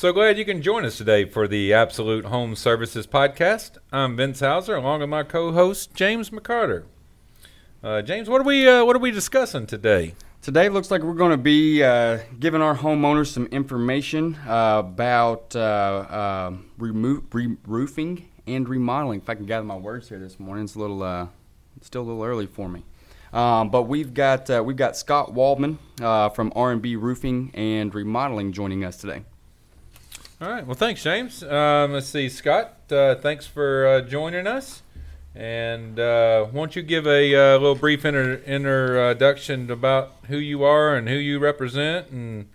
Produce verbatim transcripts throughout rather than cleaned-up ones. So glad you can join us today for the Absolute Home Services podcast. I'm Vince Hauser, along with my co-host James McCarter. Uh, James, what are we uh, what are we discussing today? Today looks like we're going to be uh, giving our homeowners some information uh, about uh, uh, remo- re- roofing and remodeling. If I can gather my words here this morning, it's a little uh, it's still a little early for me. Um, but we've got uh, we've got Scott Waldman uh, from R and B Roofing and Remodeling joining us today. All right. Well, thanks, James. Um, let's see, Scott. Uh, thanks for uh, joining us. And uh, won't you give a uh, little brief inter- introduction about who you are and who you represent and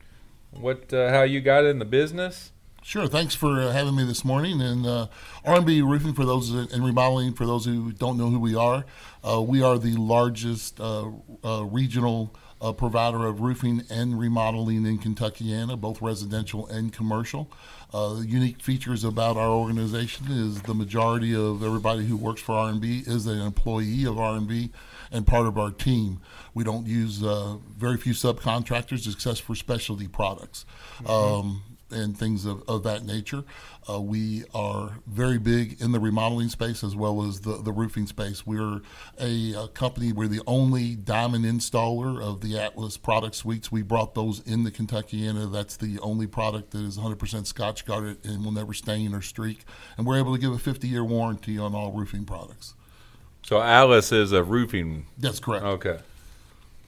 what uh, how you got in the business? Sure. Thanks for uh, having me this morning. And uh, R and B Roofing, for those and remodeling, for those who don't know who we are, uh, we are the largest uh, uh, regional a provider of roofing and remodeling in Kentuckiana, both residential and commercial. Uh, the unique features about our organization is the majority of everybody who works for R and B is an employee of R and B and part of our team. We don't use uh, very few subcontractors except for specialty products mm-hmm. um, and things of, of that nature. Uh, we are very big in the remodeling space as well as the, the roofing space. We're a, a company, we're the only diamond installer of the Atlas product suites. We brought those in the Kentuckiana. That's the only product that is one hundred percent Scotch-guarded and will never stain or streak. And we're able to give a fifty-year warranty on all roofing products. So Atlas is a roofing? That's correct. Okay.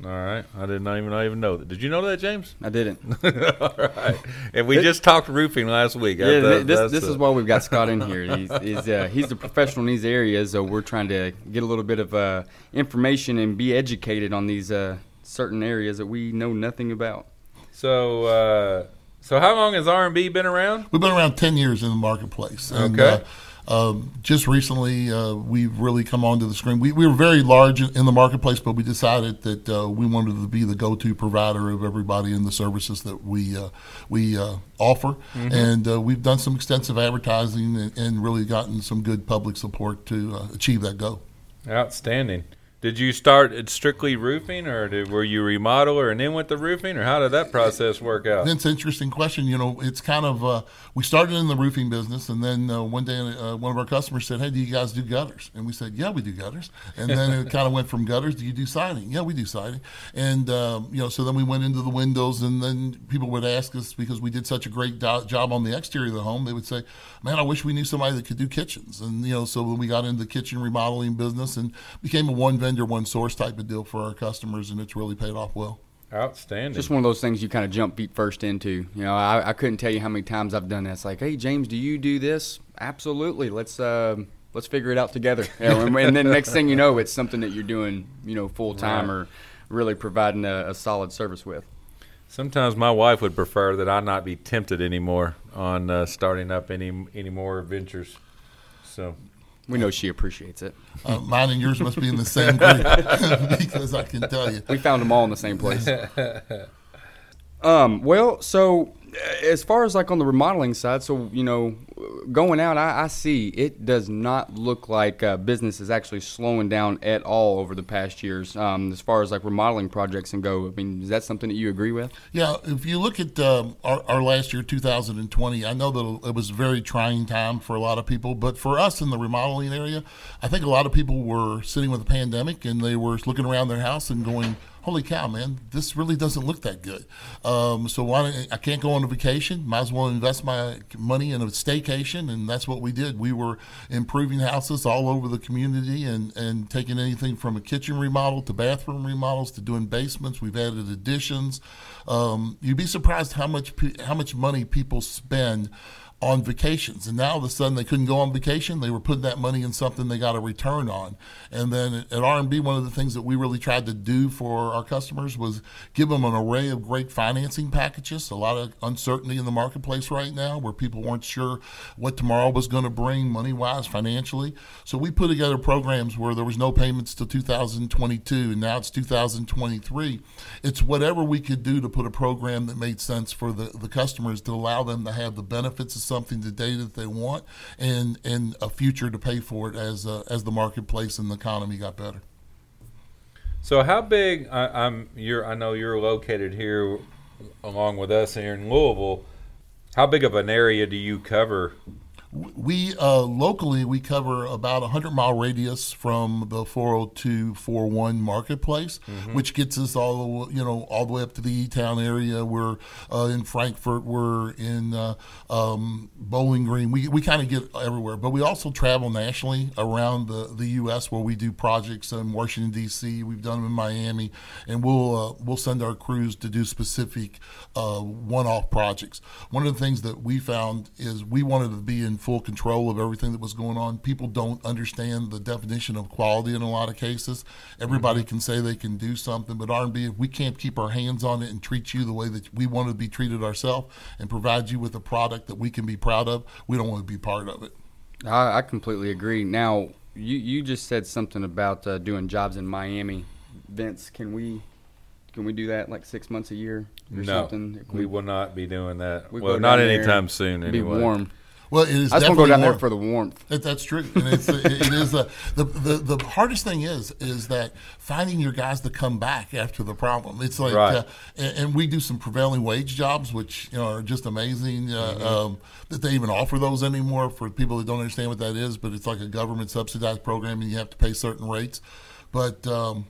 All right. I did not even, not even know that. Did you know that, James? I didn't. All right. And we it, just talked roofing last week. Yeah, thought, this this a... is why we've got Scott in here. He's he's, uh, he's the professional in these areas, so we're trying to get a little bit of uh, information and be educated on these uh, certain areas that we know nothing about. So uh, so how long has R and B been around? We've been around ten years in the marketplace. And, okay. Uh, Um, just recently, uh, we've really come onto the screen. We, we were very large in the marketplace, but we decided that uh, we wanted to be the go-to provider of everybody in the services that we uh, we uh, offer. Mm-hmm. And uh, we've done some extensive advertising and, and really gotten some good public support to uh, achieve that goal. Outstanding. Did you start at strictly roofing, or did, were you a remodeler and then went to roofing, or how did that process work out? That's an interesting question. You know, it's kind of uh, – we started in the roofing business, and then uh, one day uh, one of our customers said, hey, do you guys do gutters? And we said, yeah, we do gutters. And then it kind of went from gutters, do you do siding? Yeah, we do siding. And, um, you know, so then we went into the windows, and then people would ask us, because we did such a great do- job on the exterior of the home, they would say, man, I wish we knew somebody that could do kitchens. And, you know, so when we got into the kitchen remodeling business and became a one-vendor under one source type of deal for our customers, and it's really paid off well. Outstanding. Just one of those things you kind of jump feet first into. You know, I, I couldn't tell you how many times I've done that. It's like, hey, James, do you do this? Absolutely. Let's uh, let's figure it out together. And then next thing you know, it's something that you're doing, you know, full time right. or really providing a, a solid service with. Sometimes my wife would prefer that I not be tempted anymore on uh, starting up any any more ventures. So. We know she appreciates it. Uh, mine and yours must be in the same group because I can tell you. We found them all in the same place. um, well, so as far as like on the remodeling side, so, you know, going out, I, I see it does not look like uh, business is actually slowing down at all over the past years um, as far as like remodeling projects and go. I mean, is that something that you agree with? Yeah, if you look at um, our, our last year, two thousand twenty, I know that it was a very trying time for a lot of people, but for us in the remodeling area, I think a lot of people were sitting with the pandemic and they were looking around their house and going, holy cow, man, this really doesn't look that good. Um, so why I can't go on a vacation. Might as well invest my money in a staycation, and that's what we did. We were improving houses all over the community and, and taking anything from a kitchen remodel to bathroom remodels to doing basements. We've added additions. Um, you'd be surprised how much how much money people spend on vacations, and now all of a sudden they couldn't go on vacation. They were putting that money in something they got a return on. And then at R and B, one of the things that we really tried to do for our customers was give them an array of great financing packages. A lot of uncertainty in the marketplace right now where people weren't sure what tomorrow was going to bring money-wise, financially. So we put together programs where there was no payments till two thousand twenty-two, and now it's two thousand twenty-three. It's whatever we could do to put a program that made sense for the, the customers to allow them to have the benefits of something today that they want and and a future to pay for it as uh, as the marketplace and the economy got better. So how big I, I'm you're I know you're located here along with us here in Louisville. How big of an area do you cover? We uh, locally, we cover about a hundred mile radius from the four oh two forty-one marketplace, mm-hmm. which gets us all the, you know, all the way up to the E-Town area. We're uh, in Frankfort. We're in uh, um, Bowling Green. We we kind of get everywhere, but we also travel nationally around the, the U S where we do projects in Washington, D C. We've done them in Miami, and we'll uh, we'll send our crews to do specific uh, one-off projects. One of the things that we found is we wanted to be in full control of everything that was going on. People don't understand the definition of quality in a lot of cases. Everybody can say they can do something, but R and B, if we can't keep our hands on it and treat you the way that we want to be treated ourselves and provide you with a product that we can be proud of, we don't want to be part of it. I, I completely agree. Now, you, you just said something about uh, doing jobs in Miami. Vince, can we can we do that like six months a year or no, something? We, we will not be doing that. We well, not anytime soon anyway. Be warm. Well, it is. I just want to go down warm. There for the warmth. That, that's true, and it's, it, it is a, the the the hardest thing is is that finding your guys to come back after the problem. It's like, right. uh, and, and we do some prevailing wage jobs, which you know are just amazing uh, mm-hmm. um, that they even offer those anymore for people that don't understand what that is. But it's like a government subsidized program, and you have to pay certain rates. But um,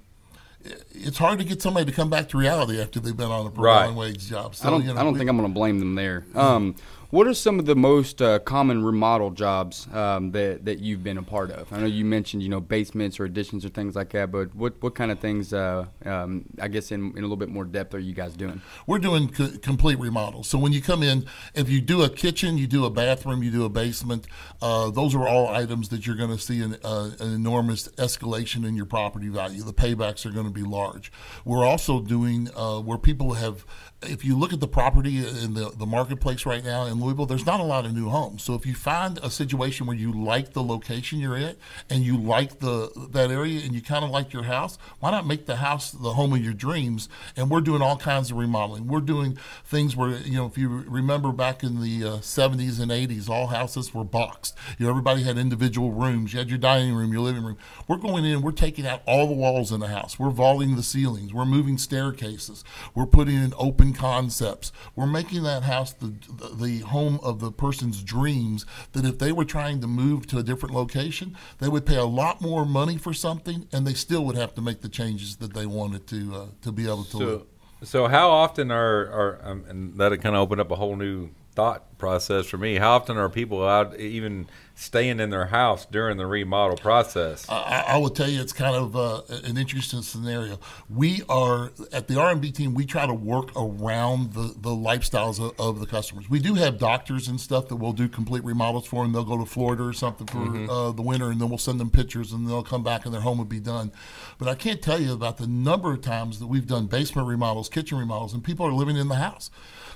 it's hard to get somebody to come back to reality after they've been on a prevailing right. wage job. So, I don't. You know, I don't we, think I'm going to blame them there. Um, What are some of the most uh, common remodel jobs um, that, that you've been a part of? I know you mentioned, you know, basements or additions or things like that, but what, what kind of things, uh, um, I guess, in, in a little bit more depth are you guys doing? We're doing co- complete remodels. So when you come in, if you do a kitchen, you do a bathroom, you do a basement, uh, those are all items that you're going to see an, uh, an enormous escalation in your property value. The paybacks are going to be large. We're also doing uh, where people have, if you look at the property in the, the marketplace right now in Louisville, there's not a lot of new homes. So if you find a situation where you like the location you're at and you like the that area and you kind of like your house, why not make the house the home of your dreams? And we're doing all kinds of remodeling. We're doing things where, you know, if you remember back in the uh, seventies and eighties, all houses were boxed. You know, everybody had individual rooms. You had your dining room, your living room. We're going in, we're taking out all the walls in the house. We're vaulting the ceilings. We're moving staircases. We're putting in open concepts. We're making that house the the home of the person's dreams, that if they were trying to move to a different location, they would pay a lot more money for something, and they still would have to make the changes that they wanted to uh, to be able to so, live. So how often are, are um, and that kind of opened up a whole new thought process for me, how often are people out even staying in their house during the remodel process? I, I will tell you, it's kind of uh, an interesting scenario. We are, at the R and B team, we try to work around the, the lifestyles of, of the customers. We do have doctors and stuff that will do complete remodels for them. They'll go to Florida or something for mm-hmm. uh, the winter, and then we'll send them pictures, and they'll come back, and their home will be done. But I can't tell you about the number of times that we've done basement remodels, kitchen remodels, and people are living in the house.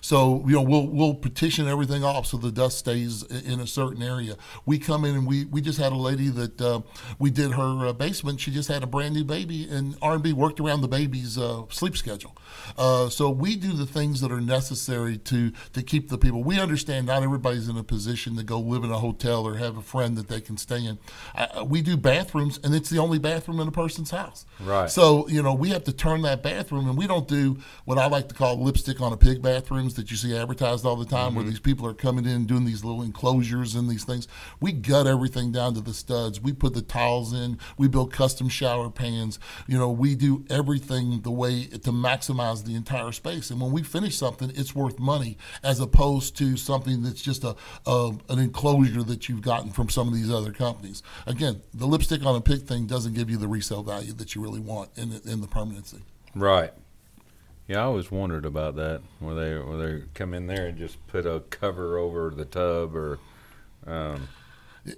So, you know, we'll we'll petition everything off so the dust stays in a certain area. We come in and we, we just had a lady that uh, we did her uh, basement. She just had a brand new baby, and R and B worked around the baby's uh, sleep schedule. Uh, so we do the things that are necessary to, to keep the people. We understand not everybody's in a position to go live in a hotel or have a friend that they can stay in. I, we do bathrooms, and it's the only bathroom in a person's house. Right. So, you know, we have to turn that bathroom, and we don't do what I like to call lipstick on a pig bathrooms that you see advertised all the time, mm-hmm. where these people are coming in and doing these little enclosures and these things. We gut everything down to the studs. We put the tiles in. We build custom shower pans. You know, we do everything the way to maximize the entire space. And when we finish something, it's worth money as opposed to something that's just a, a an enclosure that you've gotten from some of these other companies. Again, the lipstick on a pig thing doesn't give you the resale value that you really want in the, in the permanency. Right. Yeah, I always wondered about that, where they where they come in there and just put a cover over the tub or um –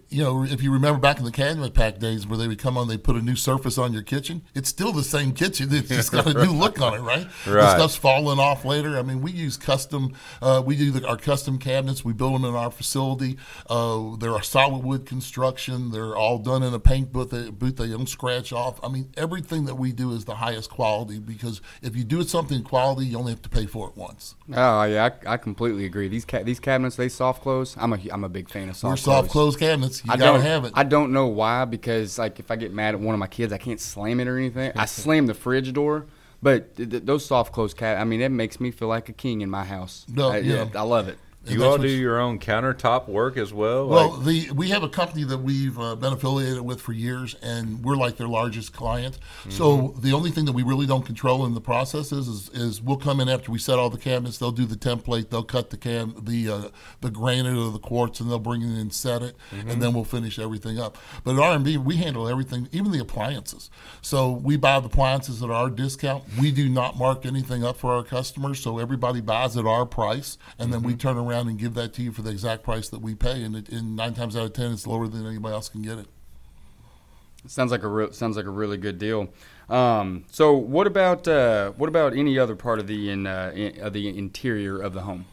you know, if you remember back in the cabinet pack days where they would come on, they put a new surface on your kitchen. It's still the same kitchen. It's just got a new look on it, right? Right. The stuff's falling off later. I mean, we use custom. Uh, we do the, our custom cabinets. We build them in our facility. Uh, they're a solid wood construction. They're all done in a paint booth. They, booth. They don't scratch off. I mean, everything that we do is the highest quality, because if you do something quality, you only have to pay for it once. Oh, yeah, I, I completely agree. These ca- these cabinets, they soft close. I'm a I'm a big fan of soft We're close. Soft close cabinets. You I gotta don't have it. I don't know why, because like if I get mad at one of my kids, I can't slam it or anything. I slam the fridge door, but th- th- those soft close cat. I mean, it makes me feel like a king in my house. No, I, yeah, I love it. Do you all do your own countertop work as well? Well, like, the, we have a company that we've uh, been affiliated with for years, and we're like their largest client. Mm-hmm. So the only thing that we really don't control in the process is, is, is we'll come in after we set all the cabinets. They'll do the template. They'll cut the cam, the uh, the granite or the quartz, and they'll bring it in and set it, mm-hmm. and then we'll finish everything up. But at R and B, we handle everything, even the appliances. So we buy the appliances at our discount. We do not mark anything up for our customers, so everybody buys at our price, and mm-hmm. then we turn around and give that to you for the exact price that we pay, and, it, and nine times out of ten, it's lower than anybody else can get it. Sounds like a re- sounds like a really good deal. Um, so, what about uh, what about any other part of the in, uh, in of the interior of the home?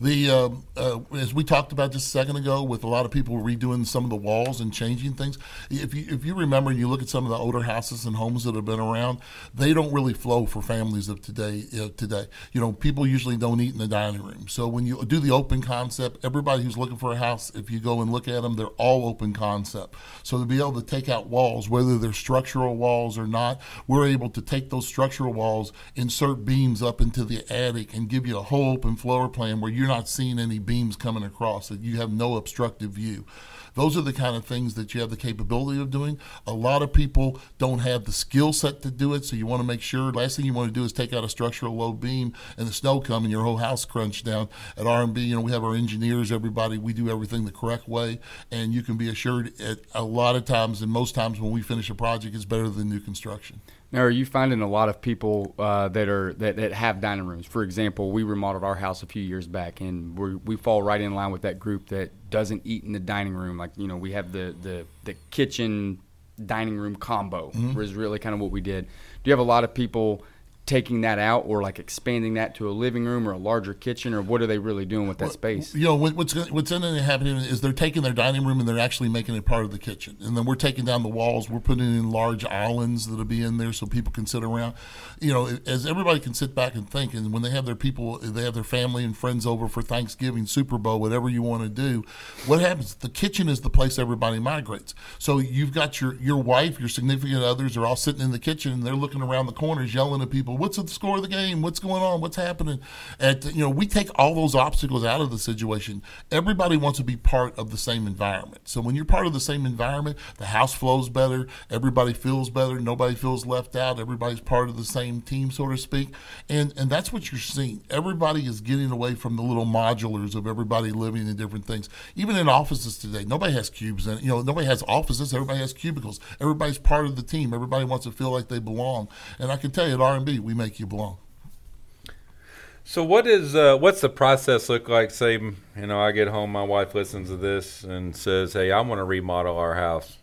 The uh, uh, as we talked about just a second ago, with a lot of people redoing some of the walls and changing things. If you if you remember, and you look at some of the older houses and homes that have been around, they don't really flow for families of today. Uh, today, you know, people usually don't eat in the dining room. So when you do the open concept, everybody who's looking for a house, if you go and look at them, they're all open concept. So to be able to take out walls, whether they're structural walls or not, we're able to take those structural walls, insert beams up into the attic, and give you a whole open floor plan where you're not seeing any beams coming across, that you have no obstructive view. Those are the kind of things that you have the capability of doing. A lot of people don't have the skill set to do it, so you want to make sure, last thing you want to do is take out a structural low beam and the snow come and your whole house crunch down. At R and B, you know, we have our engineers, everybody, we do everything the correct way, and you can be assured at a lot of times, and most times when we finish a project, it's better than new construction. Now, are you finding a lot of people uh, that are that, that have dining rooms? For example, we remodeled our house a few years back, and we we fall right in line with that group that doesn't eat in the dining room. Like, you know, we have the the, the kitchen dining room combo, mm-hmm. which is really kind of what we did. Do you have a lot of people taking that out, or like expanding that to a living room or a larger kitchen, or what are they really doing with that well, space? You know, what's what's in it happening is they're taking their dining room and they're actually making it part of the kitchen, and then we're taking down the walls, we're putting in large islands that'll be in there so people can sit around. You know, as everybody can sit back and think, and when they have their people, they have their family and friends over for Thanksgiving, Super Bowl, whatever you want to do, what happens? The kitchen is the place everybody migrates. So you've got your your wife, your significant others are all sitting in the kitchen, and they're looking around the corners, yelling at people, what's the score of the game? What's going on? What's happening? At, you know, we take all those obstacles out of the situation. Everybody wants to be part of the same environment. So when you're part of the same environment, the house flows better. Everybody feels better. Nobody feels left out. Everybody's part of the same team, so to speak. And and that's what you're seeing. Everybody is getting away from the little modulars of everybody living in different things. Even in offices today, nobody has cubes in it. You know, nobody has offices. Everybody has cubicles. Everybody's part of the team. Everybody wants to feel like they belong. And I can tell you at R and B, we make you belong. So what is uh, what's the process look like? Say, you know, I get home, my wife listens to this and says, hey, I want to remodel our house.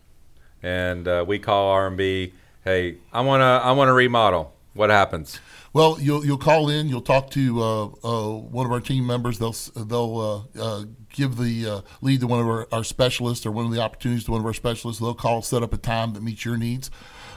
And uh, we call R and B, hey, I want to I want to remodel. What happens? Well, you'll you'll call in, you'll talk to uh, uh, one of our team members. They'll they'll uh, uh, give the uh, lead to one of our, our specialists, or one of the opportunities to one of our specialists. They'll call, set up a time that meets your needs.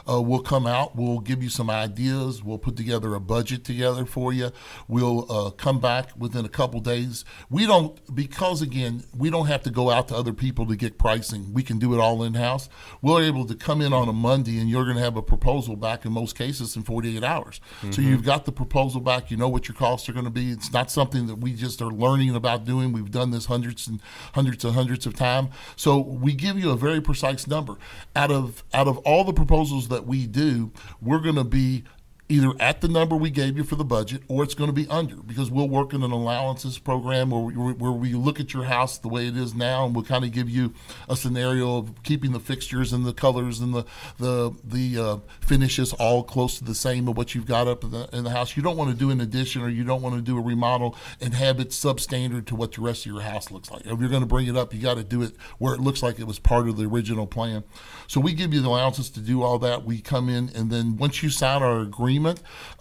Uh, we'll come out, we'll give you some ideas, we'll put together a budget together for you, we'll uh, come back within a couple days. We don't, because again, we don't have to go out to other people to get pricing. We can do it all in-house. We're able to come in on a Monday, and you're going to have a proposal back in most cases in forty-eight hours. Mm-hmm. So you've got the proposal back, you know what your costs are going to be. It's not something that we just are learning about doing. We've done this hundreds and hundreds and hundreds of times. So we give you a very precise number. Out of, out of all the proposals that we do, we're going to be either at the number we gave you for the budget, or it's going to be under, because we'll work in an allowances program where we, where we look at your house the way it is now, and we'll kind of give you a scenario of keeping the fixtures and the colors and the the the uh, finishes all close to the same of what you've got up in the, in the house. You don't want to do an addition, or you don't want to do a remodel and have it substandard to what the rest of your house looks like. If you're going to bring it up, you got to do it where it looks like it was part of the original plan. So we give you the allowances to do all that. We come in, and then once you sign our agreement,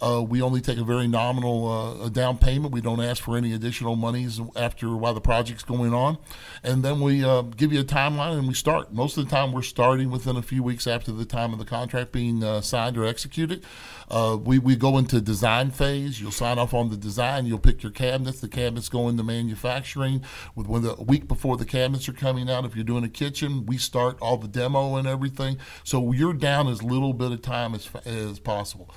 Uh, we only take a very nominal uh, down payment. We don't ask for any additional monies after while the project's going on. And then we uh, give you a timeline, and we start. Most of the time we're starting within a few weeks after the time of the contract being uh, signed or executed. Uh, we, we go into design phase. You'll sign off on the design. You'll pick your cabinets. The cabinets go into manufacturing. With when the week before the cabinets are coming out, if you're doing a kitchen, we start all the demo and everything. So you're down as little bit of time as, as possible.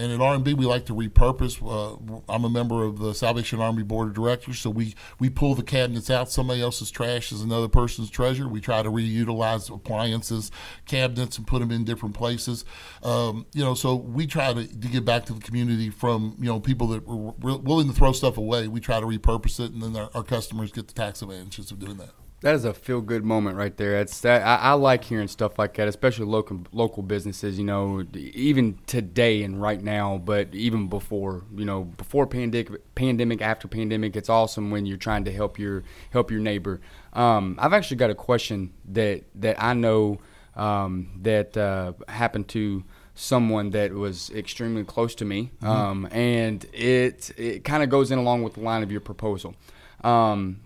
And at R and B, we like to repurpose. Uh, I'm a member of the Salvation Army Board of Directors, so we, we pull the cabinets out. Somebody else's trash is another person's treasure. We try to reutilize appliances, cabinets, and put them in different places. Um, you know, so we try to, to give back to the community from, you know, people that were re- willing to throw stuff away. We try to repurpose it, and then our, our customers get the tax advantages of doing that. That is a feel-good moment right there. That's that. I, I like hearing stuff like that, especially local local businesses. You know, even today and right now, but even before, you know, before pandemic, pandemic after pandemic, it's awesome when you're trying to help your help your neighbor. Um, I've actually got a question that that I know um, that uh, happened to someone that was extremely close to me, mm-hmm. um, and it it kind of goes in along with the line of your proposal. Um,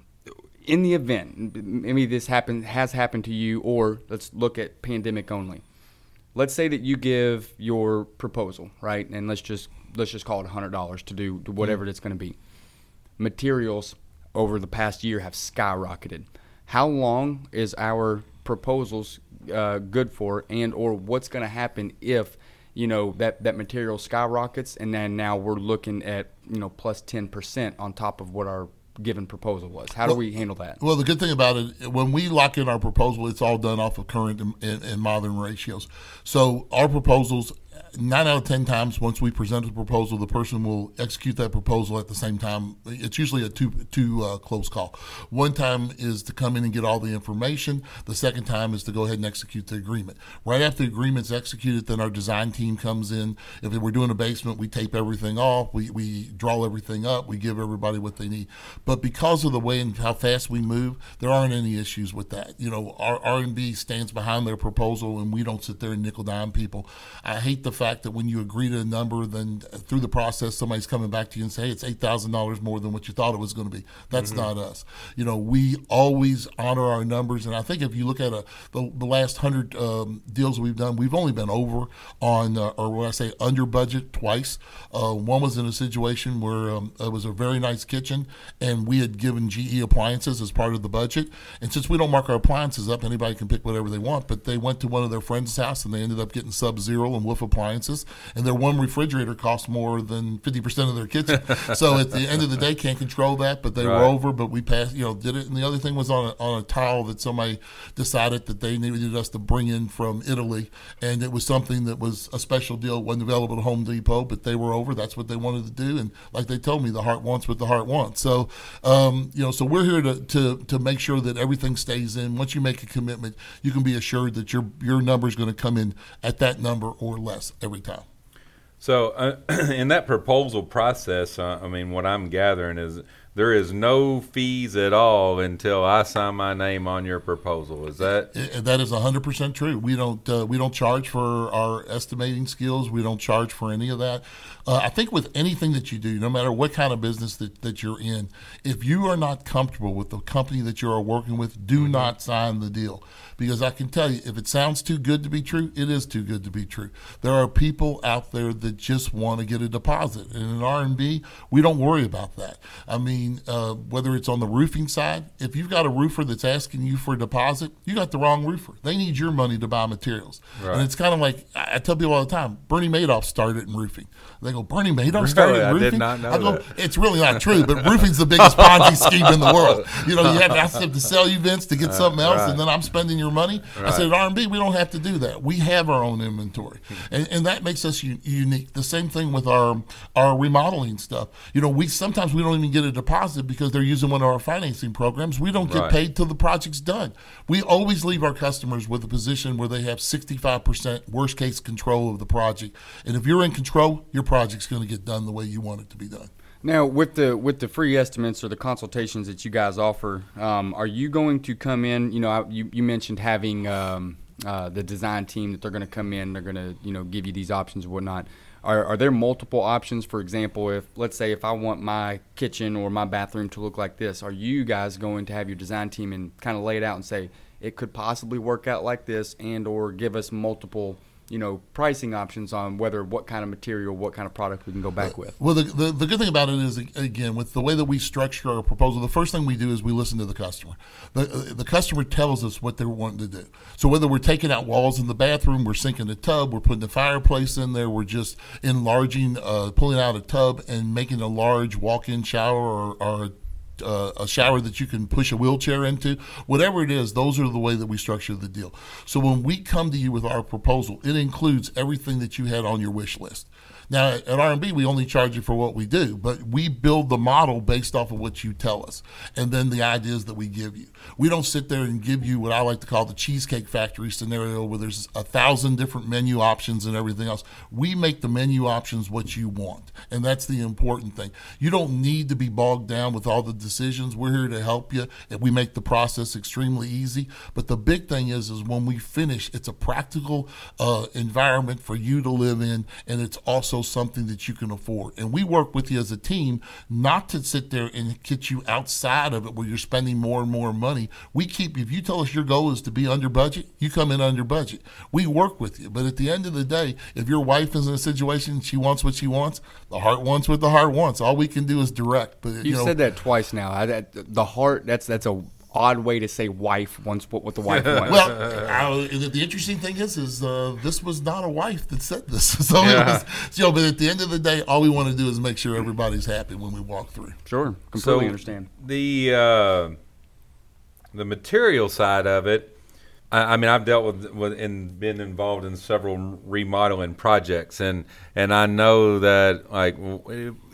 In the event, maybe this happened, has happened to you, or let's look at pandemic only. Let's say that you give your proposal, right? And let's just let's just call it one hundred dollars to do whatever it's going to be. Materials over the past year have skyrocketed. How long is our proposals uh, good for, and or what's going to happen if, you know, that, that material skyrockets, and then now we're looking at, you know, plus ten percent on top of what our given proposal was? How do well, we handle that? Well, the good thing about it, when we lock in our proposal, it's all done off of current and, and, and modern ratios. So our proposals, nine out of ten times, once we present a proposal, the person will execute that proposal at the same time. It's usually a two two uh, close call. One time is to come in and get all the information. The second time is to go ahead and execute the agreement. Right after the agreement's executed, then our design team comes in. If we're doing a basement, we tape everything off. We, we draw everything up. We give everybody what they need. But because of the way and how fast we move, there aren't any issues with that. You know, our R and B stands behind their proposal, and we don't sit there and nickel dime people. I hate the fact that when you agree to a number, then through the process, somebody's coming back to you and say, hey, it's eight thousand dollars more than what you thought it was going to be. That's mm-hmm. not us. You know, we always honor our numbers. And I think if you look at a, the, the last hundred um, deals we've done, we've only been over on, uh, or what I say, under budget twice. Uh, one was in a situation where um, it was a very nice kitchen, and we had given G E appliances as part of the budget. And since we don't mark our appliances up, anybody can pick whatever they want, but they went to one of their friends' house and they ended up getting Sub-Zero and Wolf appliances. And their one refrigerator costs more than fifty percent of their kitchen. So at the end of the day, can't control that, but they right. were over, but we passed, you know, did it. And the other thing was on a, on a tile that somebody decided that they needed us to bring in from Italy. And it was something that was a special deal. It wasn't available at Home Depot, but they were over. That's what they wanted to do. And like they told me, the heart wants what the heart wants. So, um, you know, so we're here to, to, to make sure that everything stays in. Once you make a commitment, you can be assured that your, your number is going to come in at that number or less every time. So uh, in that proposal process, uh, I mean, what I'm gathering is there is no fees at all until I sign my name on your proposal. Is that it, it, that is one hundred percent true? We don't uh, we don't charge for our estimating skills. We don't charge for any of that. Uh, I think with anything that you do, no matter what kind of business that, that you're in, if you are not comfortable with the company that you are working with, do mm-hmm. not sign the deal. Because I can tell you, if it sounds too good to be true, it is too good to be true. There are people out there that just want to get a deposit. And in R and B, we don't worry about that. I mean, uh, whether it's on the roofing side, if you've got a roofer that's asking you for a deposit, you got the wrong roofer. They need your money to buy materials. Right. And it's kind of like, I tell people all the time, Bernie Madoff started in roofing. They go, Bernie Madoff really? started in roofing? I did not know I go, that. It's really not true, but roofing's the biggest Ponzi scheme in the world. You know, you have, I have to sell you, Vince, to get uh, something else, right. and then I'm spending your Your money. Right. I said, at R and B, we don't have to do that. We have our own inventory, and, and that makes us u- unique. The same thing with our our remodeling stuff. You know, we sometimes we don't even get a deposit because they're using one of our financing programs. We don't get right. paid till the project's done. We always leave our customers with a position where they have sixty-five percent worst case control of the project. And if you're in control, your project's going to get done the way you want it to be done. Now, with the with the free estimates or the consultations that you guys offer, um, are you going to come in? You know, I, you you mentioned having um, uh, the design team that they're going to come in, they're going to you know give you these options and whatnot. Are are there multiple options? For example, if let's say if I want my kitchen or my bathroom to look like this, are you guys going to have your design team and kind of lay it out and say it could possibly work out like this, and or give us multiple you know, pricing options on whether what kind of material, what kind of product we can go back with. Well, the, the, the good thing about it is, again, with the way that we structure our proposal, the first thing we do is we listen to the customer. The the customer tells us what they're wanting to do. So whether we're taking out walls in the bathroom, we're sinking a tub, we're putting a fireplace in there, we're just enlarging, uh, pulling out a tub and making a large walk-in shower or, or Uh, a shower that you can push a wheelchair into, whatever it is, those are the way that we structure the deal. So when we come to you with our proposal, it includes everything that you had on your wish list. Now, at R and B, we only charge you for what we do, but we build the model based off of what you tell us and then the ideas that we give you. We don't sit there and give you what I like to call the Cheesecake Factory scenario where there's a thousand different menu options and everything else. We make the menu options what you want, and that's the important thing. You don't need to be bogged down with all the decisions. We're here to help you, and we make the process extremely easy. But the big thing is, is when we finish, it's a practical uh, environment for you to live in, and it's also something that you can afford. And we work with you as a team not to sit there and get you outside of it where you're spending more and more money. We keep, if you tell us your goal is to be under budget, you come in under budget. We work with you. But at the end of the day, if your wife is in a situation, she wants what she wants, the heart wants what the heart wants. All we can do is direct. But you, you know, said that twice now. I, that, the heart, that's that's a odd way to say wife wants what the wife wants. Well, I, the interesting thing is, is uh, this was not a wife that said this. So, yeah. it was, you know, but at the end of the day, all we want to do is make sure everybody's happy when we walk through. Sure, completely so understand. The uh, the material side of it, I, I mean, I've dealt with, with and been involved in several remodeling projects, and and I know that like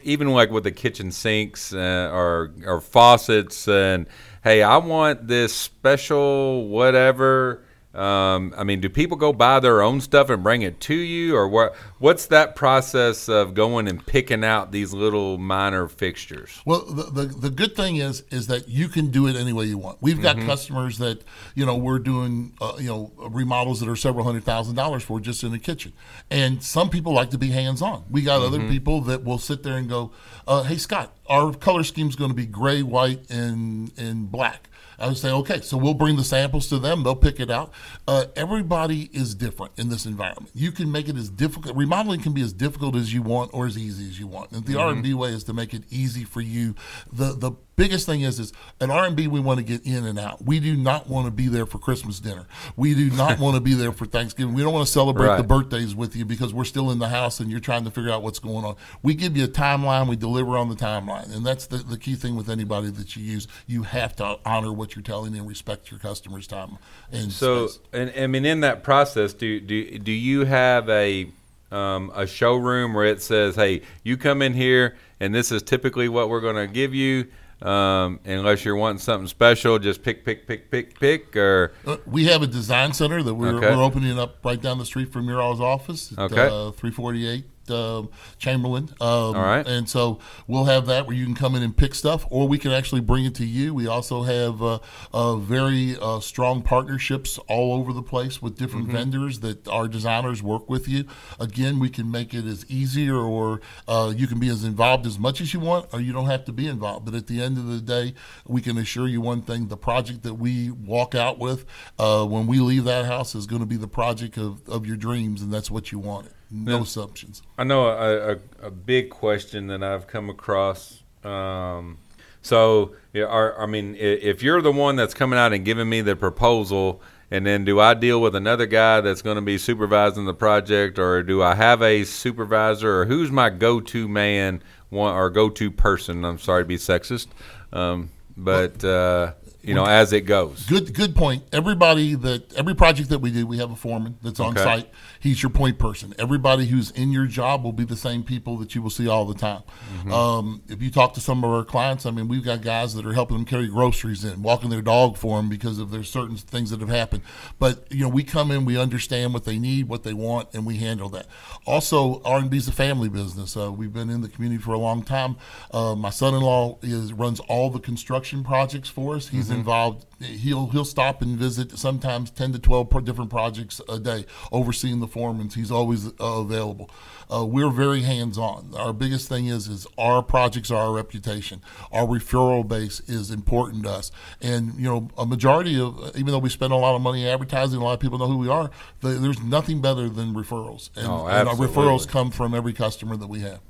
even like with the kitchen sinks uh, or or faucets and. Hey, I want this special whatever. Um, I mean, do people go buy their own stuff and bring it to you? Or what? What's that process of going and picking out these little minor fixtures? Well, the the, the good thing is is that you can do it any way you want. We've got mm-hmm. customers that, you know, we're doing, uh, you know, remodels that are several hundred thousand dollars for just in the kitchen. And some people like to be hands-on. We got mm-hmm. other people that will sit there and go, uh, hey, Scott, our color scheme is going to be gray, white, and and black. I would say, okay, so we'll bring the samples to them. They'll pick it out. Uh, everybody is different in this environment. You can make it as difficult. Remodeling can be as difficult as you want or as easy as you want. And the mm-hmm. R and B way is to make it easy for you. The the biggest thing is, is at R and B, we want to get in and out. We do not want to be there for Christmas dinner. We do not want to be there for Thanksgiving. We don't want to celebrate right. the birthdays with you because we're still in the house and you're trying to figure out what's going on. We give you a timeline. We deliver on the timeline. And that's the, the key thing with anybody that you use. You have to honor what you're telling and respect your customer's time. And so, and I mean, in that process, do do do you have a um, a showroom where it says, hey, you come in here and this is typically what we're going to give you? Um, unless you're wanting something special, just pick, pick, pick, pick, pick, or uh, we have a design center that we're, okay. we're opening up right down the street from your all's office. At, okay, uh, three forty-eight uh, Chamberlain. Um, All right, and so we'll have that where you can come in and pick stuff, or we can actually bring it to you. We also have uh, uh, very uh, strong partnerships all over the place with different mm-hmm. vendors that our designers work with you. Again, we can make it as easier, or uh, you can be as involved as much as you want, or you don't have to be involved. But at the end of the day, we can assure you one thing: the project that we walk out with uh, when we leave that house is going to be the project of, of your dreams, and that's what you wanted. No now, assumptions. I know a, a, a big question that I've come across. Um, so, yeah, our, I mean, if you're the one that's coming out and giving me the proposal, and then do I deal with another guy that's going to be supervising the project, or do I have a supervisor, or who's my go-to man? One, our go-to person. I'm sorry to be sexist, um, but uh, you know, as it goes. Good, good point. Everybody that every project that we do, we have a foreman that's on okay. site. He's your point person. Everybody who's in your job will be the same people that you will see all the time. Mm-hmm. Um, if you talk to some of our clients, I mean, we've got guys that are helping them carry groceries in, walking their dog for them because of there's certain things that have happened. But you know, we come in, we understand what they need, what they want, and we handle that. Also, R and B is a family business. Uh, we've been in the community for a long time. Uh, my son-in-law is runs all the construction projects for us. He's mm-hmm. involved. He'll he'll stop and visit sometimes ten to twelve different projects a day, overseeing the foremen. He's always uh, available. Uh, we're very hands-on. Our biggest thing is is our projects are our reputation. Our referral base is important to us. And, you know, a majority of, even though we spend a lot of money advertising, a lot of people know who we are, the, there's nothing better than referrals. And, oh, and our referrals come from every customer that we have.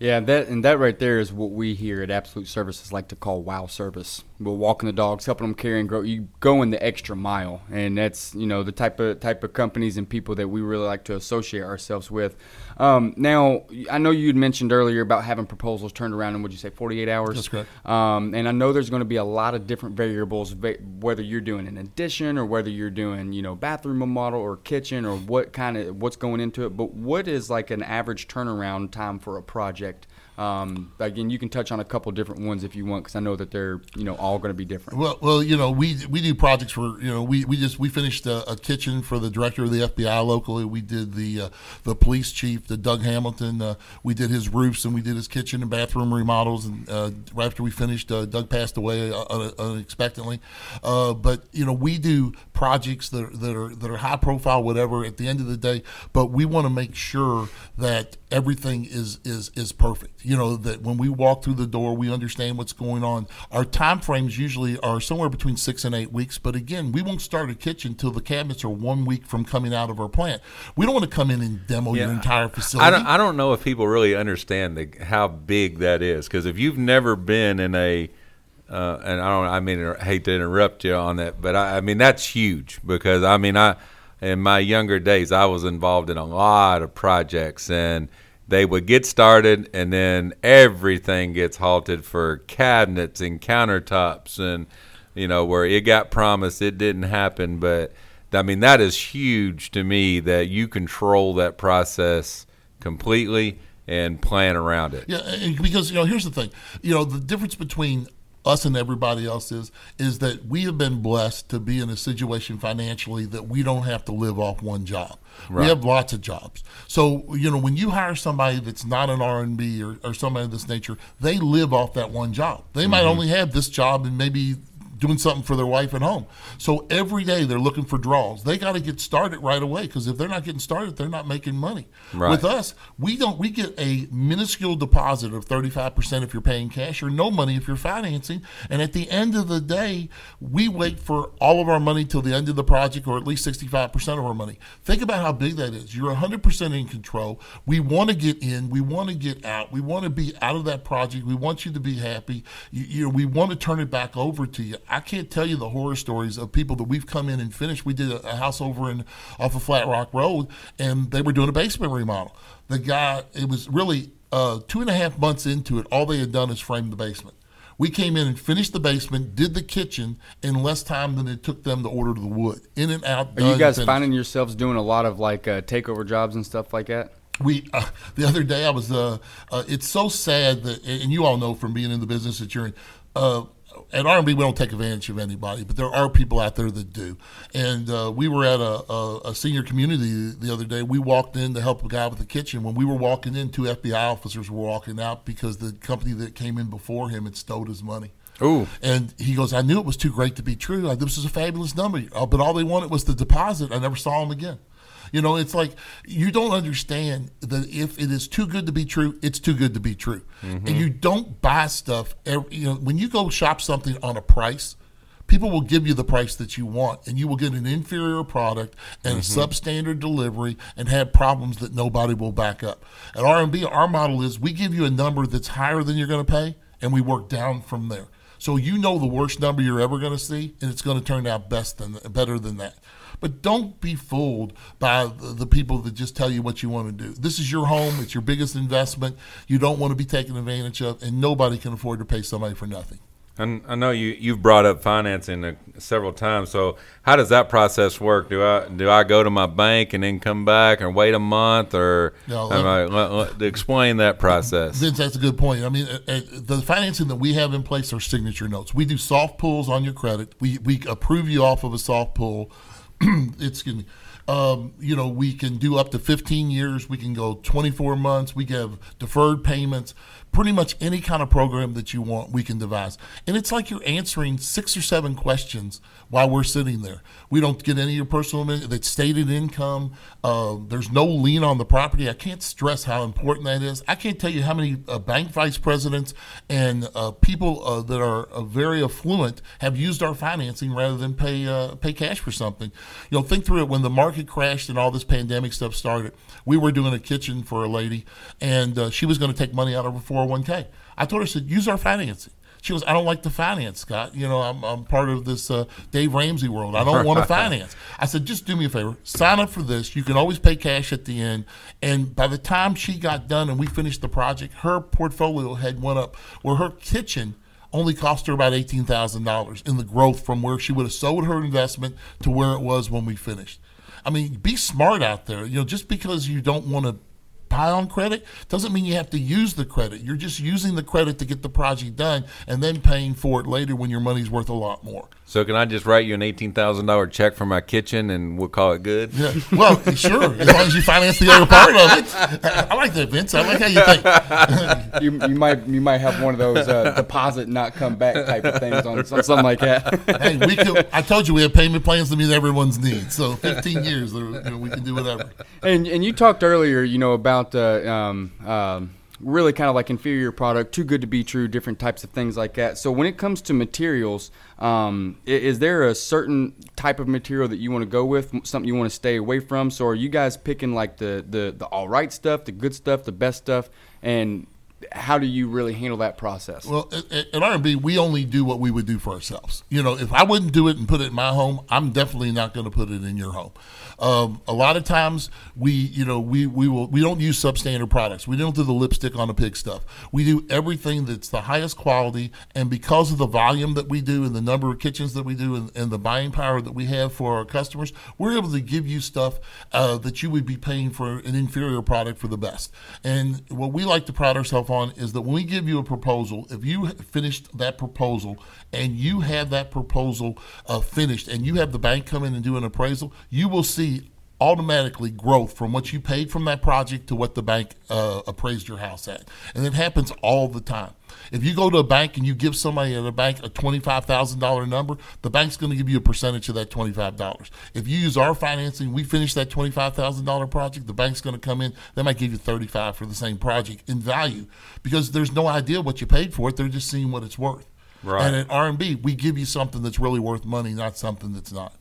Yeah, that and that right there is what we here at Absolute Services like to call wow service. We're walking the dogs, helping them carry and grow. You go in the extra mile, and that's, you know, the type of type of companies and people that we really like to associate ourselves with. Um, now, I know you had mentioned earlier about having proposals turned around in, would you say, forty-eight hours? That's correct. Um, and I know there's going to be a lot of different variables, whether you're doing an addition or whether you're doing, you know, bathroom remodel or kitchen or what kind of what's going into it. But what is like an average turnaround time for a project? Um, again, you can touch on a couple different ones if you want, because I know that they're, you know, all going to be different. Well, well, you know, we we do projects for, you know, we, we just we finished a, a kitchen for the director of the F B I locally. We did the uh, the police chief, the Doug Hamilton. Uh, we did his roofs and we did his kitchen and bathroom remodels. And uh, right after we finished, uh, Doug passed away un- unexpectedly. Uh, but you know, we do projects that are, that are that are high profile, whatever. At the end of the day, but we want to make sure that everything is is is perfect. You know, that when we walk through the door, we understand what's going on. Our time frames usually are somewhere between six and eight weeks. But again, we won't start a kitchen till the cabinets are one week from coming out of our plant. We don't want to come in and demo yeah, your entire facility. I don't, I don't know if people really understand the, how big that is. Because if you've never been in a, uh, and I don't, I mean, I hate to interrupt you on that, but I, I mean, that's huge. Because I mean, I, in my younger days, I was involved in a lot of projects, and they would get started, and then everything gets halted for cabinets and countertops, and, you know, where it got promised, it didn't happen. But, I mean, that is huge to me that you control that process completely and plan around it. Yeah, because, you know, here's the thing. You know, the difference between us and everybody else is is that we have been blessed to be in a situation financially that we don't have to live off one job. Right. We have lots of jobs. So, you know, when you hire somebody that's not an R and B or, or somebody of this nature, they live off that one job. They mm-hmm. might only have this job and maybe doing something for their wife at home. So every day they're looking for draws. They got to get started right away, because if they're not getting started, they're not making money. Right. With us, we don't. We get a minuscule deposit of thirty-five percent if you're paying cash, or no money if you're financing. And at the end of the day, we wait for all of our money till the end of the project, or at least sixty-five percent of our money. Think about how big that is. You're one hundred percent in control. We want to get in. We want to get out. We want to be out of that project. We want you to be happy. You, you know, we want to turn it back over to you. I can't tell you the horror stories of people that we've come in and finished. We did a, a house over in off of Flat Rock Road, and they were doing a basement remodel. The guy, it was really uh, two and a half months into it, all they had done is frame the basement. We came in and finished the basement, did the kitchen in less time than it took them to order the wood. In and out. Done, are you guys finished. Finding yourselves doing a lot of like uh, takeover jobs and stuff like that? We uh, the other day I was. Uh, uh, it's so sad that, and you all know from being in the business that you're in. Uh, At R and B, we don't take advantage of anybody, but there are people out there that do. And uh, we were at a, a, a senior community the other day. We walked in to help a guy with the kitchen. When we were walking in, two F B I officers were walking out because the company that came in before him had stole his money. Ooh. And he goes, I knew it was too great to be true. I, this is a fabulous number. Uh, but all they wanted was the deposit. I never saw him again. You know, it's like you don't understand that if it is too good to be true, it's too good to be true. Mm-hmm. And you don't buy stuff. Every, you know, when you go shop something on a price, people will give you the price that you want, and you will get an inferior product and mm-hmm. a substandard delivery and have problems that nobody will back up. At R and B, our model is we give you a number that's higher than you're going to pay, and we work down from there. So you know the worst number you're ever going to see, and it's going to turn out best than better than that. But don't be fooled by the people that just tell you what you want to do. This is your home. It's your biggest investment. You don't want to be taken advantage of, and nobody can afford to pay somebody for nothing. And I know you, you've brought up financing several times. So how does that process work? Do I do I go to my bank and then come back and wait a month, or no, let, I, let, let, explain that process? Vince, that's a good point. I mean, the financing that we have in place are signature notes. We do soft pulls on your credit. We we approve you off of a soft pull. it's can, um, you know, we can do up to fifteen years. We can go twenty-four months. We have deferred payments. Pretty much any kind of program that you want, we can devise. And it's like you're answering six or seven questions while we're sitting there. We don't get any of your personal, that's stated income. Uh, there's no lien on the property. I can't stress how important that is. I can't tell you how many uh, bank vice presidents and uh, people uh, that are uh, very affluent have used our financing rather than pay uh, pay cash for something. You know, think through it. When the market crashed and all this pandemic stuff started, we were doing a kitchen for a lady, and uh, she was going to take money out of her four oh one k. I told her, I said, use our financing. She goes, I don't like to finance, Scott. You know, I'm I'm part of this uh, Dave Ramsey world. I don't want to finance. I said, just do me a favor. Sign up for this. You can always pay cash at the end. And by the time she got done and we finished the project, her portfolio had went up where her kitchen only cost her about eighteen thousand dollars in the growth from where she would have sold her investment to where it was when we finished. I mean, be smart out there. You know, just because you don't want to buy on credit doesn't mean you have to use the credit. You're just using the credit to get the project done and then paying for it later when your money's worth a lot more. So can I just write you an eighteen thousand dollars check for my kitchen and we'll call it good? Yeah. Well, sure, as long as you finance the other part of it. I like that, Vince. I like how you think. You, you might you might have one of those uh, deposit not come back type of things on something like that. Hey, we could, I told you we have payment plans to meet everyone's needs. So fifteen years, you know, we can do whatever. And and you talked earlier, you know, about Uh, um, um, really kind of like inferior product, too good to be true, different types of things like that. So when it comes to materials, um, is, is there a certain type of material that you want to go with, something you want to stay away from? So are you guys picking like the, the, the all right stuff, the good stuff, the best stuff, and how do you really handle that process? Well, at, at R and B, we only do what we would do for ourselves. You know, if I wouldn't do it and put it in my home, I'm definitely not going to put it in your home. Um, a lot of times we, you know, we, we will, we don't use substandard products. We don't do the lipstick on the pig stuff. We do everything that's the highest quality. And because of the volume that we do and the number of kitchens that we do and, and the buying power that we have for our customers, we're able to give you stuff uh, that you would be paying for an inferior product for the best. And what we like to pride ourselves on is that when we give you a proposal, if you finished that proposal and you have that proposal uh, finished and you have the bank come in and do an appraisal, you will see automatically growth from what you paid from that project to what the bank uh, appraised your house at. And it happens all the time. If you go to a bank and you give somebody at a bank a twenty-five thousand dollars number, the bank's going to give you a percentage of that twenty-five dollars. If you use our financing, we finish that twenty-five thousand dollars project, the bank's going to come in, they might give you thirty-five thousand dollars for the same project in value because there's no idea what you paid for it, they're just seeing what it's worth. Right. And at R and B, we give you something that's really worth money, not something that's not.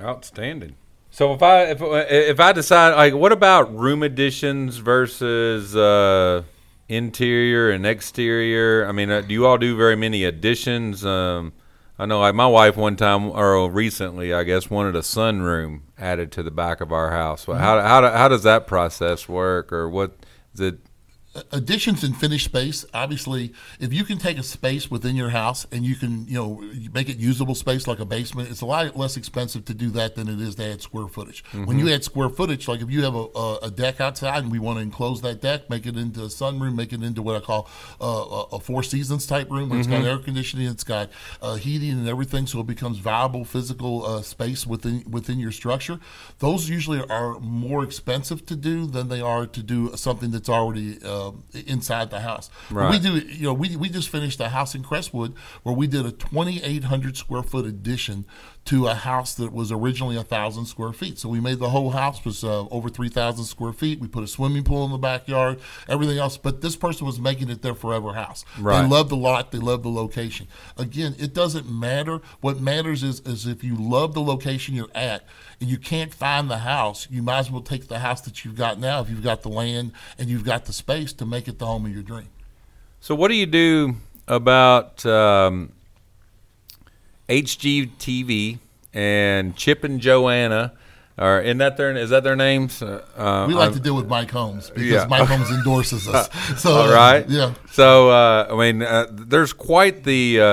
Outstanding. So if I if, if I decide, like, what about room additions versus uh, interior and exterior? I mean, uh, do you all do very many additions? Um, I know, like, my wife one time, or recently, I guess, wanted a sunroom added to the back of our house. How how how does that process work, or what is it? Additions and finished space, obviously, if you can take a space within your house and you can, you know, make it usable space like a basement, it's a lot less expensive to do that than it is to add square footage. Mm-hmm. When you add square footage, like if you have a, a deck outside and we want to enclose that deck, make it into a sunroom, make it into what I call uh, a Four Seasons type room. Mm-hmm. It's got air conditioning, it's got uh, heating and everything, so it becomes viable physical uh, space within within your structure. Those usually are more expensive to do than they are to do something that's already uh, inside the house. Right. We do, you know, we we just finished a house in Crestwood where we did a twenty-eight hundred square foot addition to a house that was originally one thousand square feet. So we made the whole house was uh, over three thousand square feet. We put a swimming pool in the backyard, everything else. But this person was making it their forever house. Right. They love the lot. They love the location. Again, it doesn't matter. What matters is, is if you love the location you're at and you can't find the house, you might as well take the house that you've got now if you've got the land and you've got the space to make it the home of your dream. So what do you do about um, H G T V and Chip and Joanna? Or in that their is that their names? Uh, we like I'm, to deal with Mike Holmes because yeah. Mike Holmes endorses us. So all right, uh, yeah. So uh, I mean, uh, there's quite the uh,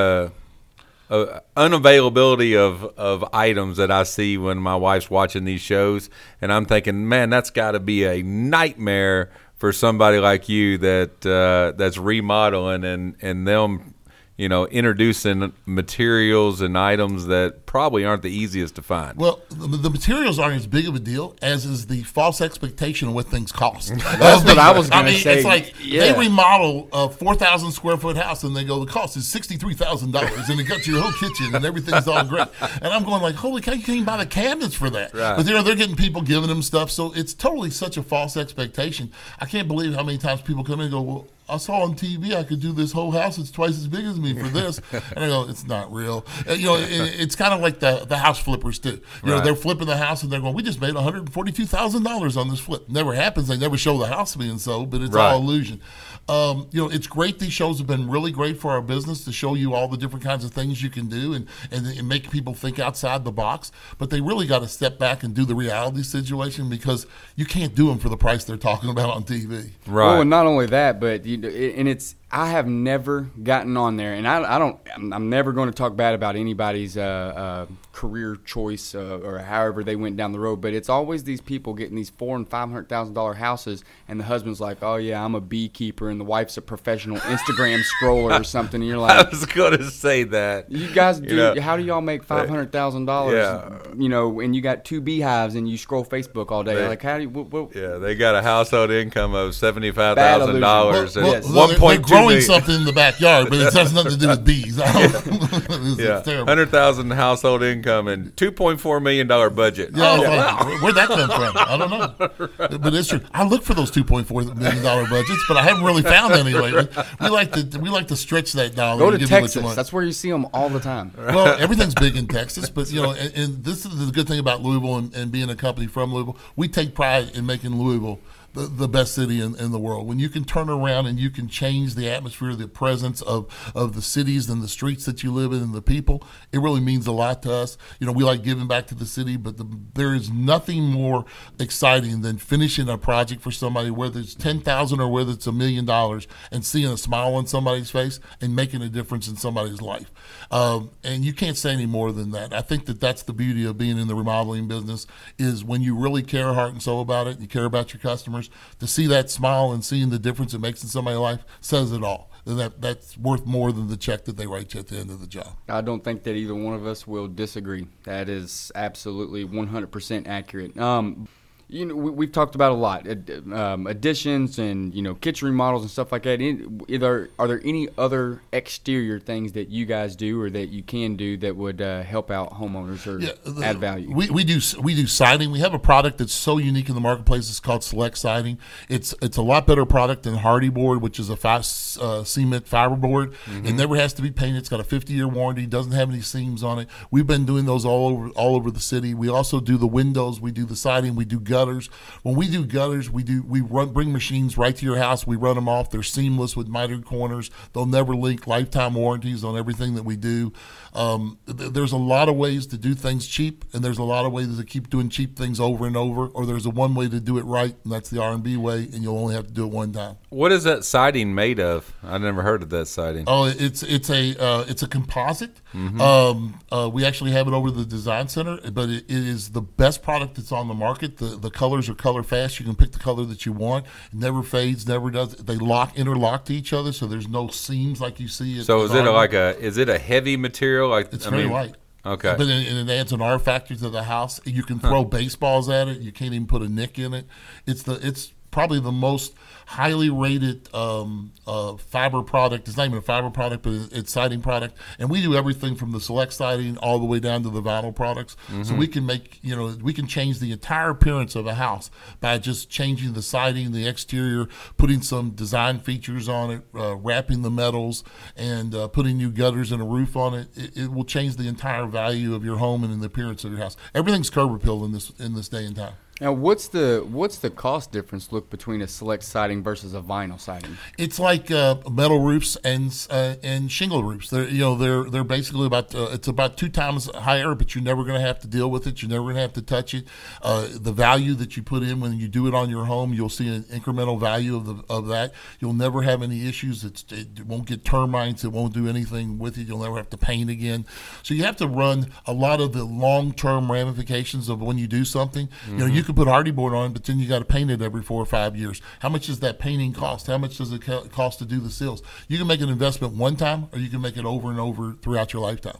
uh, unavailability of of items that I see when my wife's watching these shows, and I'm thinking, man, that's got to be a nightmare for somebody like you that uh, that's remodeling and, and them you know, introducing materials and items that probably aren't the easiest to find. Well, the, the materials aren't as big of a deal as is the false expectation of what things cost. That's what I was going to say. I mean, it's like yeah. they remodel a four thousand square foot house and they go, the cost is sixty-three thousand dollars and it got your whole kitchen and everything's all great. And I'm going like, holy cow, you can't even buy the cabinets for that. Right. But, you know, they're getting people giving them stuff. So it's totally such a false expectation. I can't believe how many times people come in and go, well, I saw on T V I could do this whole house. It's twice as big as me for this. And I go, it's not real. And, you know, it, it's kind of like the, the house flippers, too. You right. know, they're flipping the house, and they're going, we just made one hundred forty-two thousand dollars on this flip. Never happens. They never show the house being sold, but it's right. all illusion. Um, you know, it's great. These shows have been really great for our business to show you all the different kinds of things you can do and, and, and make people think outside the box. But they really got to step back and do the reality situation because you can't do them for the price they're talking about on T V. Right. Well, and not only that, but you, and it's I have never gotten on there, and I, I don't. I'm, I'm never going to talk bad about anybody's uh, uh, career choice uh, or however they went down the road. But it's always these people getting these four and five hundred thousand dollar houses, and the husband's like, "Oh yeah, I'm a beekeeper," and the wife's a professional Instagram scroller or something. And you're like, "I was going to say that." You guys do? You know, how do y'all make five hundred thousand dollars? Yeah. You know, and you got two beehives, and you scroll Facebook all day. They, like, how do you? What, what? Yeah, they got a household income of seventy five thousand dollars and yes. one point two. Growing something in the backyard, but it has nothing to do with bees. I don't know. Yeah. It's terrible. one hundred thousand dollars household income and two point four million dollars budget. Yeah, oh, yeah. Wow. Where'd that come from? I don't know. Right. But it's true. I look for those two point four million dollars budgets, but I haven't really found any lately. We like to we like to stretch that dollar. Go to give Texas. Them That's where you see them all the time. Well, everything's big in Texas, but you know, and, and this is the good thing about Louisville and, and being a company from Louisville. We take pride in making Louisville The, the best city in, in the world. When you can turn around and you can change the atmosphere, the presence of, of the cities and the streets that you live in and the people, it really means a lot to us. You know, we like giving back to the city, but the, there is nothing more exciting than finishing a project for somebody, whether it's ten thousand dollars or whether it's a million dollars, and seeing a smile on somebody's face and making a difference in somebody's life. Um, and you can't say any more than that. I think that that's the beauty of being in the remodeling business is when you really care heart and soul about it and you care about your customers, to see that smile and seeing the difference it makes in somebody's life says it all. And that, that's worth more than the check that they write you at the end of the job. I don't think that either one of us will disagree. That is absolutely one hundred percent accurate. Um, you know, we, we've talked about a lot, um, additions and, you know, kitchen remodels and stuff like that. Either, are there any other exterior things that you guys do or that you can do that would uh, help out homeowners or yeah, the, add value? We, we do we do siding. We have a product that's so unique in the marketplace. It's called Select Siding. It's it's a lot better product than Hardie Board, which is a fi- uh, cement fiber board. Mm-hmm. It never has to be painted. It's got a fifty-year warranty. Doesn't have any seams on it. We've been doing those all over all over the city. We also do the windows. We do the siding. We do gutters. When we do gutters, we do we run bring machines right to your house. We run them off. They're seamless with mitered corners. They'll never leak. Lifetime warranties on everything that we do. Um, th- there's a lot of ways to do things cheap, and there's a lot of ways to keep doing cheap things over and over. Or there's a one way to do it right, and that's the R and B way, and you'll only have to do it one time. What is that siding made of? I never heard of that siding. Oh, it's it's a uh, it's a composite. Mm-hmm. Um, uh, we actually have it over at the design center, but it, it is the best product that's on the market. The, The colors are color fast. You can pick the color that you want. It never fades, never does. They lock, interlock to each other, so there's no seams like you see. So is it like a is it a heavy material? Like it's very light. Okay. But it, and it adds an R factor to the house. You can throw huh. baseballs at it. You can't even put a nick in it. It's the it's probably the most highly rated um, uh, fiber product. It's not even a fiber product, but it's siding product. And we do everything from the Select Siding all the way down to the vinyl products. Mm-hmm. So we can make, you know, we can change the entire appearance of a house by just changing the siding, the exterior, putting some design features on it, uh, wrapping the metals, and uh, putting new gutters and a roof on it. it. It will change the entire value of your home and in the appearance of your house. Everything's curb appeal in this in this day and time. Now, what's the what's the cost difference look between a Select Siding versus a vinyl siding? It's like uh, metal roofs and uh, and shingle roofs. They're you know they're they're basically about uh, it's about two times higher, but you're never going to have to deal with it. You're never going to have to touch it. Uh, the value that you put in when you do it on your home, you'll see an incremental value of the of that. You'll never have any issues. It's, it won't get termites. It won't do anything with it. You'll never have to paint again. So you have to run a lot of the long term ramifications of when you do something. Mm-hmm. You know you. could put Hardie Board on, but then you got to paint it every four or five years. How much does that painting cost? How much does it co- cost to do the seals? You can make an investment one time, or you can make it over and over throughout your lifetime.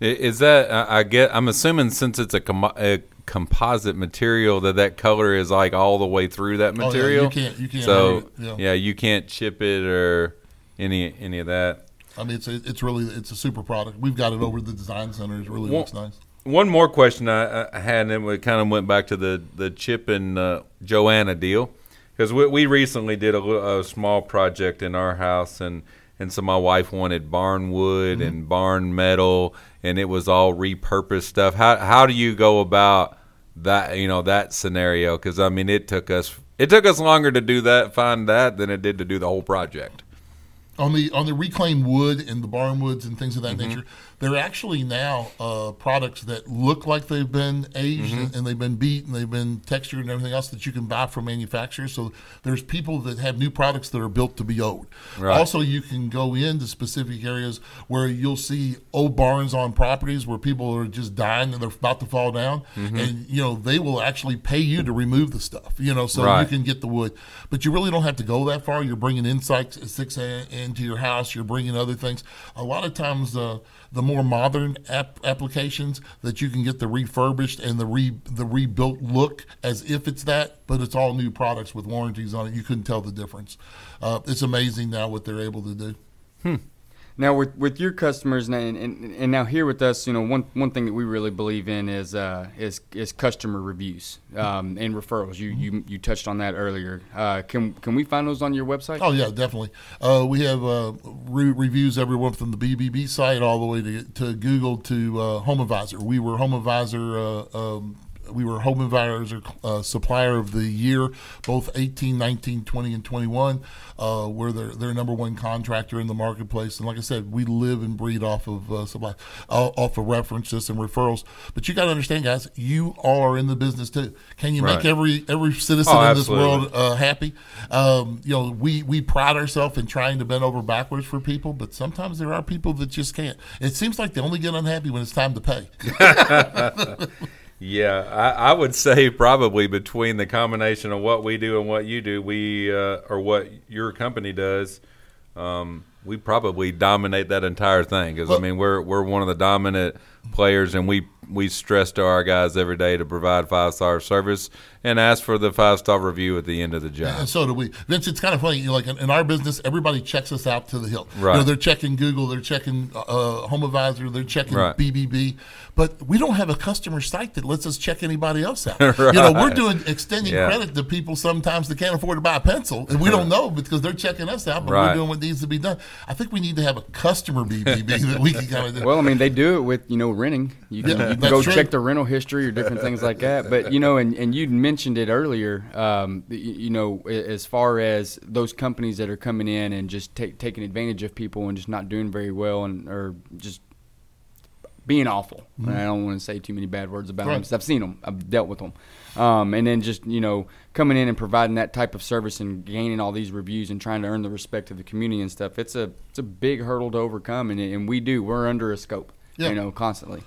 Is that, I get, I'm assuming since it's a, com- a composite material that that color is like all the way through that material. Oh, yeah, you can't, you can't. So it, yeah. yeah, you can't chip it or any any of that. I mean, it's a, it's really, it's a super product. We've got it over at the design center. It really one, looks nice. One more question I, I had, and then we kind of went back to the, the Chip and uh, Joanna deal, because we, we recently did a, little, a small project in our house, and, and so my wife wanted barn wood mm-hmm. and barn metal, and it was all repurposed stuff. How how do you go about that, you know, that scenario? Because, I mean, it took us it took us longer to do that, find that, than it did to do the whole project. On the on the reclaimed wood and the barn woods and things of that mm-hmm. nature, they're actually now uh, products that look like they've been aged mm-hmm. and, and they've been beat and they've been textured and everything else that you can buy from manufacturers. So there's people that have new products that are built to be old. Right. Also, you can go into specific areas where you'll see old barns on properties where people are just dying and they're about to fall down. Mm-hmm. And, you know, they will actually pay you to remove the stuff, you know, so right. you can get the wood. But you really don't have to go that far. You're bringing insects at six a.m. into your house. You're bringing other things. A lot of times uh, the more modern ap- applications that you can get the refurbished and the re the rebuilt look as if it's that, but it's all new products with warranties on it. You couldn't tell the difference. Uh, it's amazing now what they're able to do. Hmm. Now with with your customers and, and and now here with us, you know, one one thing that we really believe in is uh, is is customer reviews um, and referrals. You you you touched on that earlier. Uh, can can we find those on your website? Oh yeah, definitely. Uh, we have uh, re- reviews everyone from the B B B site all the way to to Google to uh, HomeAdvisor. We were HomeAdvisor. Uh, um, We were HomeAdvisor uh, Supplier of the Year, both eighteen, nineteen, twenty, and twenty-one. Uh, we're their, their number one contractor in the marketplace. And like I said, we live and breathe off of uh, supply, uh, off of references and referrals. But you got to understand, guys, you all are in the business too. Can you right. make every every citizen oh, in absolutely. this world uh, happy? Um, you know, we, we pride ourselves in trying to bend over backwards for people, but sometimes there are people that just can't. It seems like they only get unhappy when it's time to pay. Yeah, I, I would say probably between the combination of what we do and what you do, we uh, or what your company does, um, we probably dominate that entire thing. Because I mean, we're we're one of the dominant players, and we we stress to our guys every day to provide five star service and ask for the five star review at the end of the job. And so do we, Vince. It's kind of funny. You know, like in, in our business, everybody checks us out to the hilt. Right. You know, they're checking Google, they're checking uh, HomeAdvisor, they're checking right. B B B. But we don't have a customer site that lets us check anybody else out. Right. You know, we're doing extending yeah. credit to people sometimes that can't afford to buy a pencil, and we don't know because they're checking us out, but right. we're doing what needs to be done. I think we need to have a customer B B B that we can kind of do. Well, I mean, they do it with, you know, renting. You can, yeah, you can go true. check the rental history or different things like that. But, you know, and, and you mentioned it earlier, um, you know, as far as those companies that are coming in and just take, taking advantage of people and just not doing very well and or just being awful. Mm-hmm. I don't want to say too many bad words about right. them. I've seen them. I've dealt with them. Um, and then just, you know, coming in and providing that type of service and gaining all these reviews and trying to earn the respect of the community and stuff. It's a it's a big hurdle to overcome, and, and we do. We're under a scope, yeah. you know, constantly.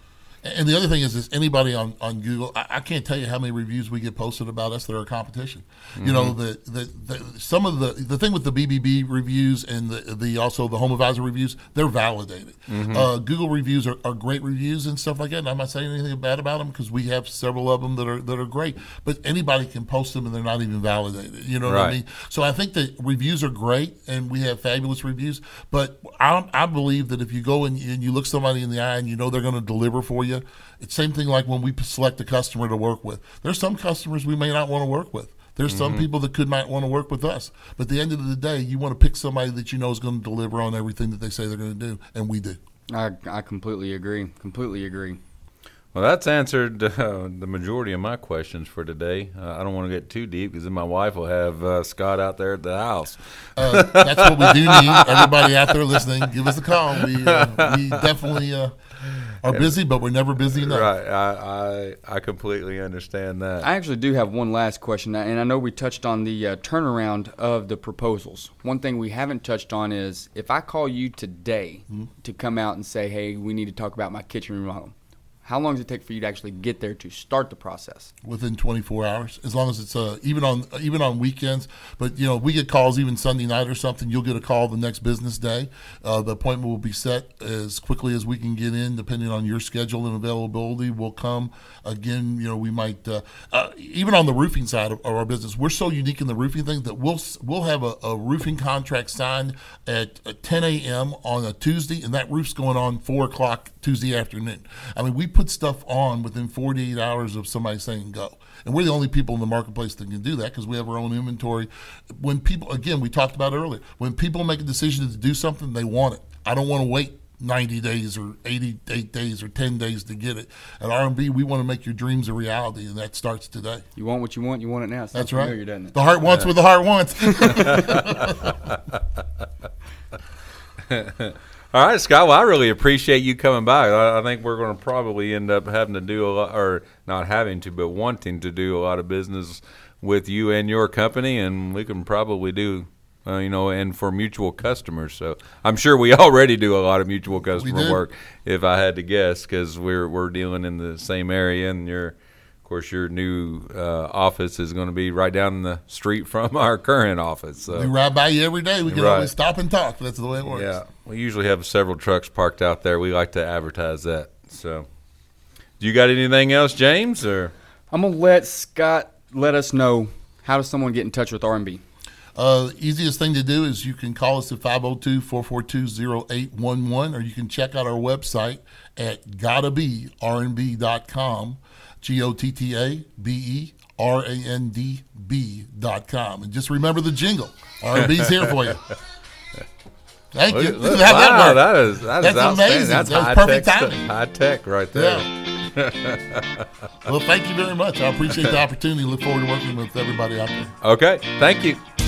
And the other thing is, is anybody on, on Google, I, I can't tell you how many reviews we get posted about us that are a competition. Mm-hmm. You know, the, the, the some of the the thing with the B B B reviews and the, the also the HomeAdvisor reviews, they're validated. Mm-hmm. Uh, Google reviews are, are great reviews and stuff like that. And I'm not saying anything bad about them because we have several of them that are that are great. But anybody can post them and they're not even validated. You know right. what I mean? So I think that reviews are great and we have fabulous reviews. But I, I believe that if you go and, and you look somebody in the eye and you know they're going to deliver for you. It's same thing like when we select a customer to work with. There's some customers we may not want to work with. There's mm-hmm. some people that could not want to work with us. But at the end of the day, you want to pick somebody that you know is going to deliver on everything that they say they're going to do, and we do. I, I completely agree. Completely agree. Well, that's answered uh, the majority of my questions for today. Uh, I don't want to get too deep because then my wife will have uh, Scott out there at the house. Uh, that's what we do need. Everybody out there listening, give us a call. We, uh, we definitely uh, are busy, but we're never busy enough. Right. I, I I completely understand that. I actually do have one last question, and I know we touched on the uh, turnaround of the proposals. One thing we haven't touched on is if I call you today mm-hmm. to come out and say, hey, we need to talk about my kitchen remodel. How long does it take for you to actually get there to start the process? Within twenty-four hours, as long as it's uh, even on even on weekends. But, you know, we get calls even Sunday night or something. You'll get a call the next business day. Uh, the appointment will be set as quickly as we can get in, depending on your schedule and availability. We'll come. Again, you know, we might uh, uh, even on the roofing side of, of our business. We're so unique in the roofing thing that we'll we'll have a, a roofing contract signed at ten a.m. on a Tuesday, and that roof's going on four o'clock Tuesday afternoon. I mean, we put stuff on within forty-eight hours of somebody saying go. And we're the only people in the marketplace that can do that because we have our own inventory. When people, again, we talked about earlier, when people make a decision to do something, they want it. I don't want to wait ninety days or eighty-eight days or ten days to get it. At R and B, we want to make your dreams a reality, and that starts today. You want what you want, you want it now. So that's, that's right. Familiar, doesn't it? The heart wants yeah. what the heart wants. All right, Scott. Well, I really appreciate you coming by. I, I think we're going to probably end up having to do a lot, or not having to, but wanting to do a lot of business with you and your company, and we can probably do, uh, you know, and for mutual customers. So I'm sure we already do a lot of mutual customer work, if I had to guess, because we're we're dealing in the same area, and you're, of course, your new uh, office is going to be right down the street from our current office. So. We ride by you every day. We can right. always stop and talk. That's the way it works. Yeah. We usually have several trucks parked out there. We like to advertise that. So, do you got anything else, James? Or I'm gonna let Scott let us know, how does someone get in touch with R and B? Uh, easiest thing to do is you can call us at five oh two, four four two, oh eight one one, or you can check out our website at gotta be r n b dot com, G O T T A B E R A N D B dot com, and just remember the jingle. R and B's here for you. Thank look, you. Look, How wow, that, that is that That's is amazing. That's, That's high perfect tech, timing. High tech right there. Yeah. Well, thank you very much. I appreciate the opportunity. Look forward to working with everybody out there. Okay. Thank you.